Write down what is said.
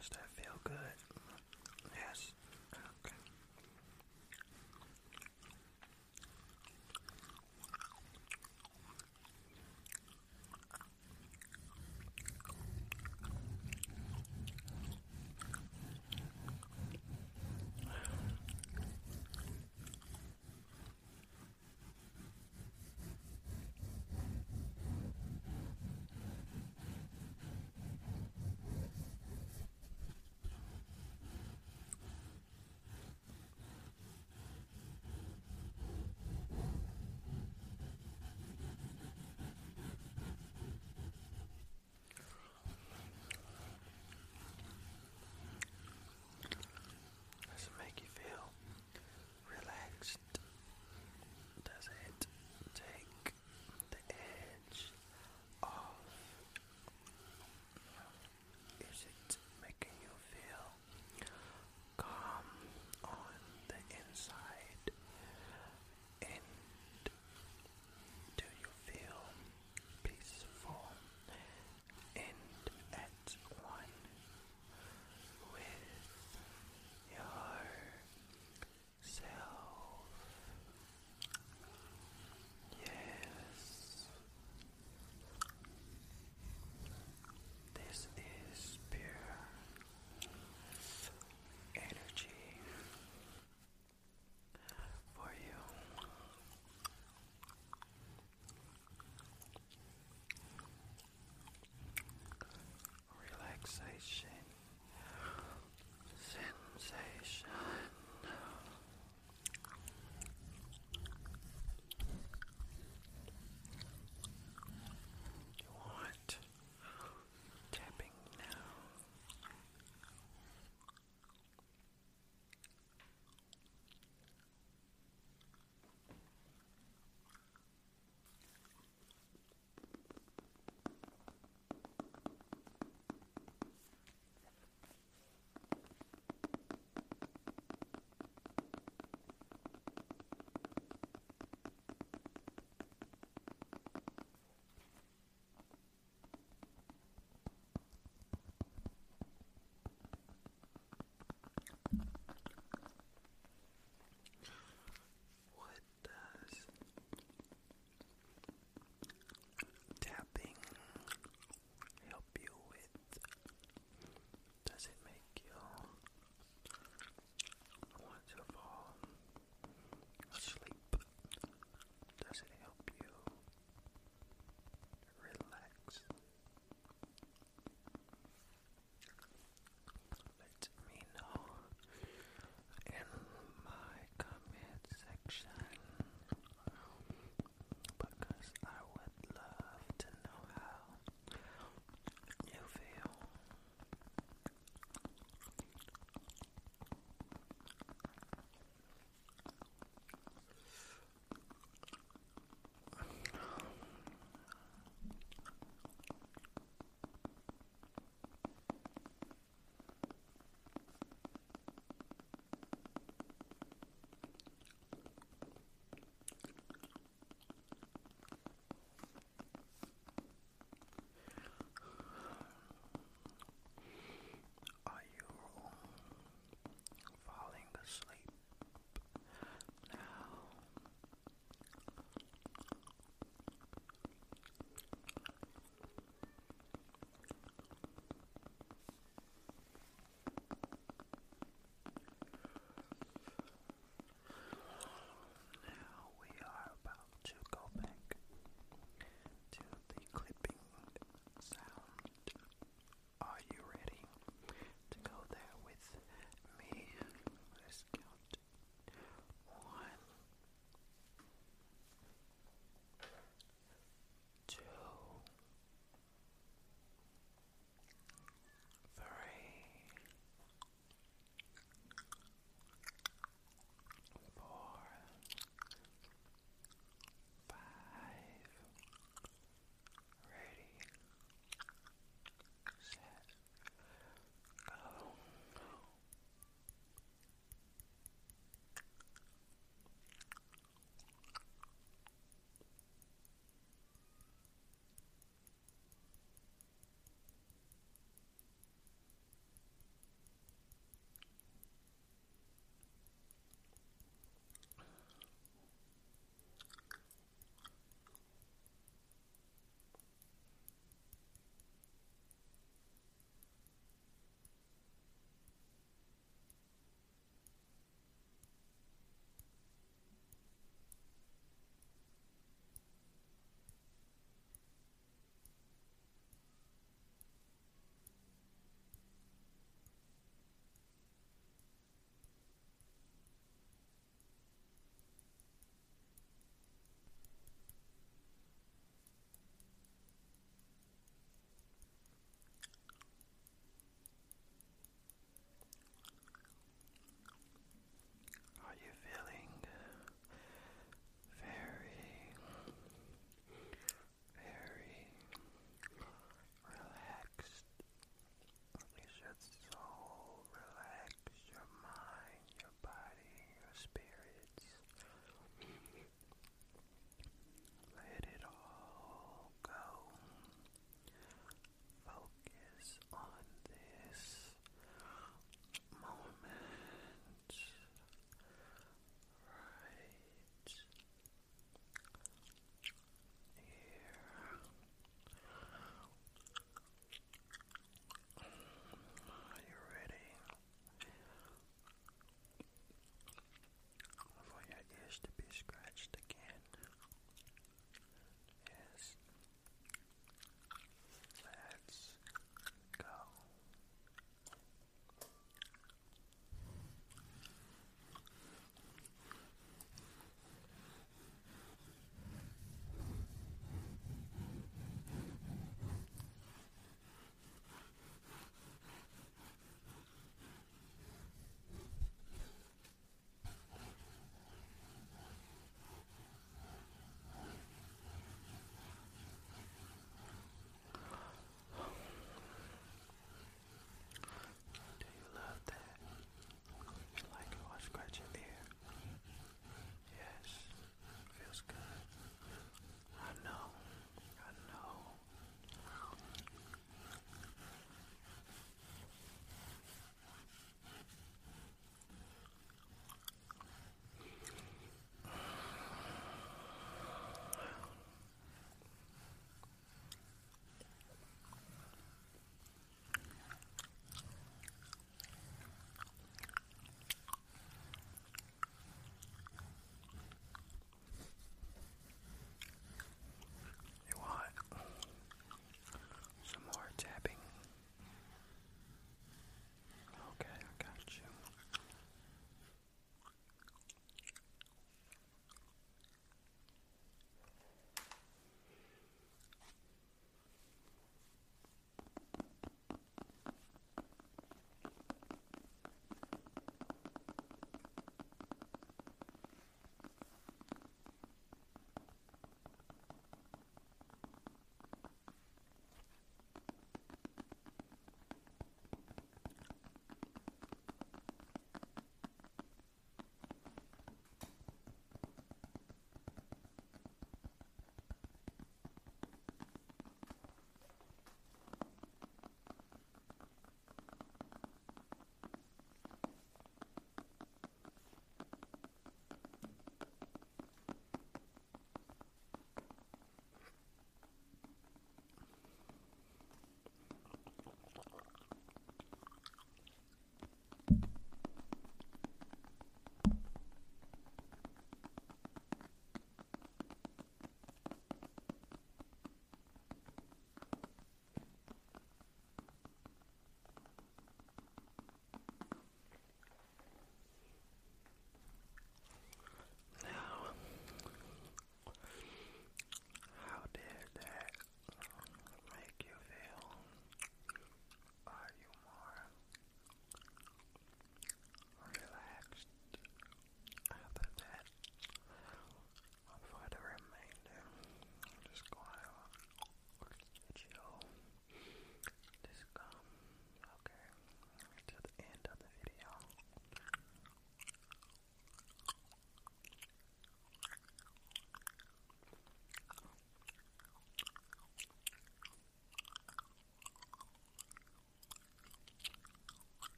Does that feel good?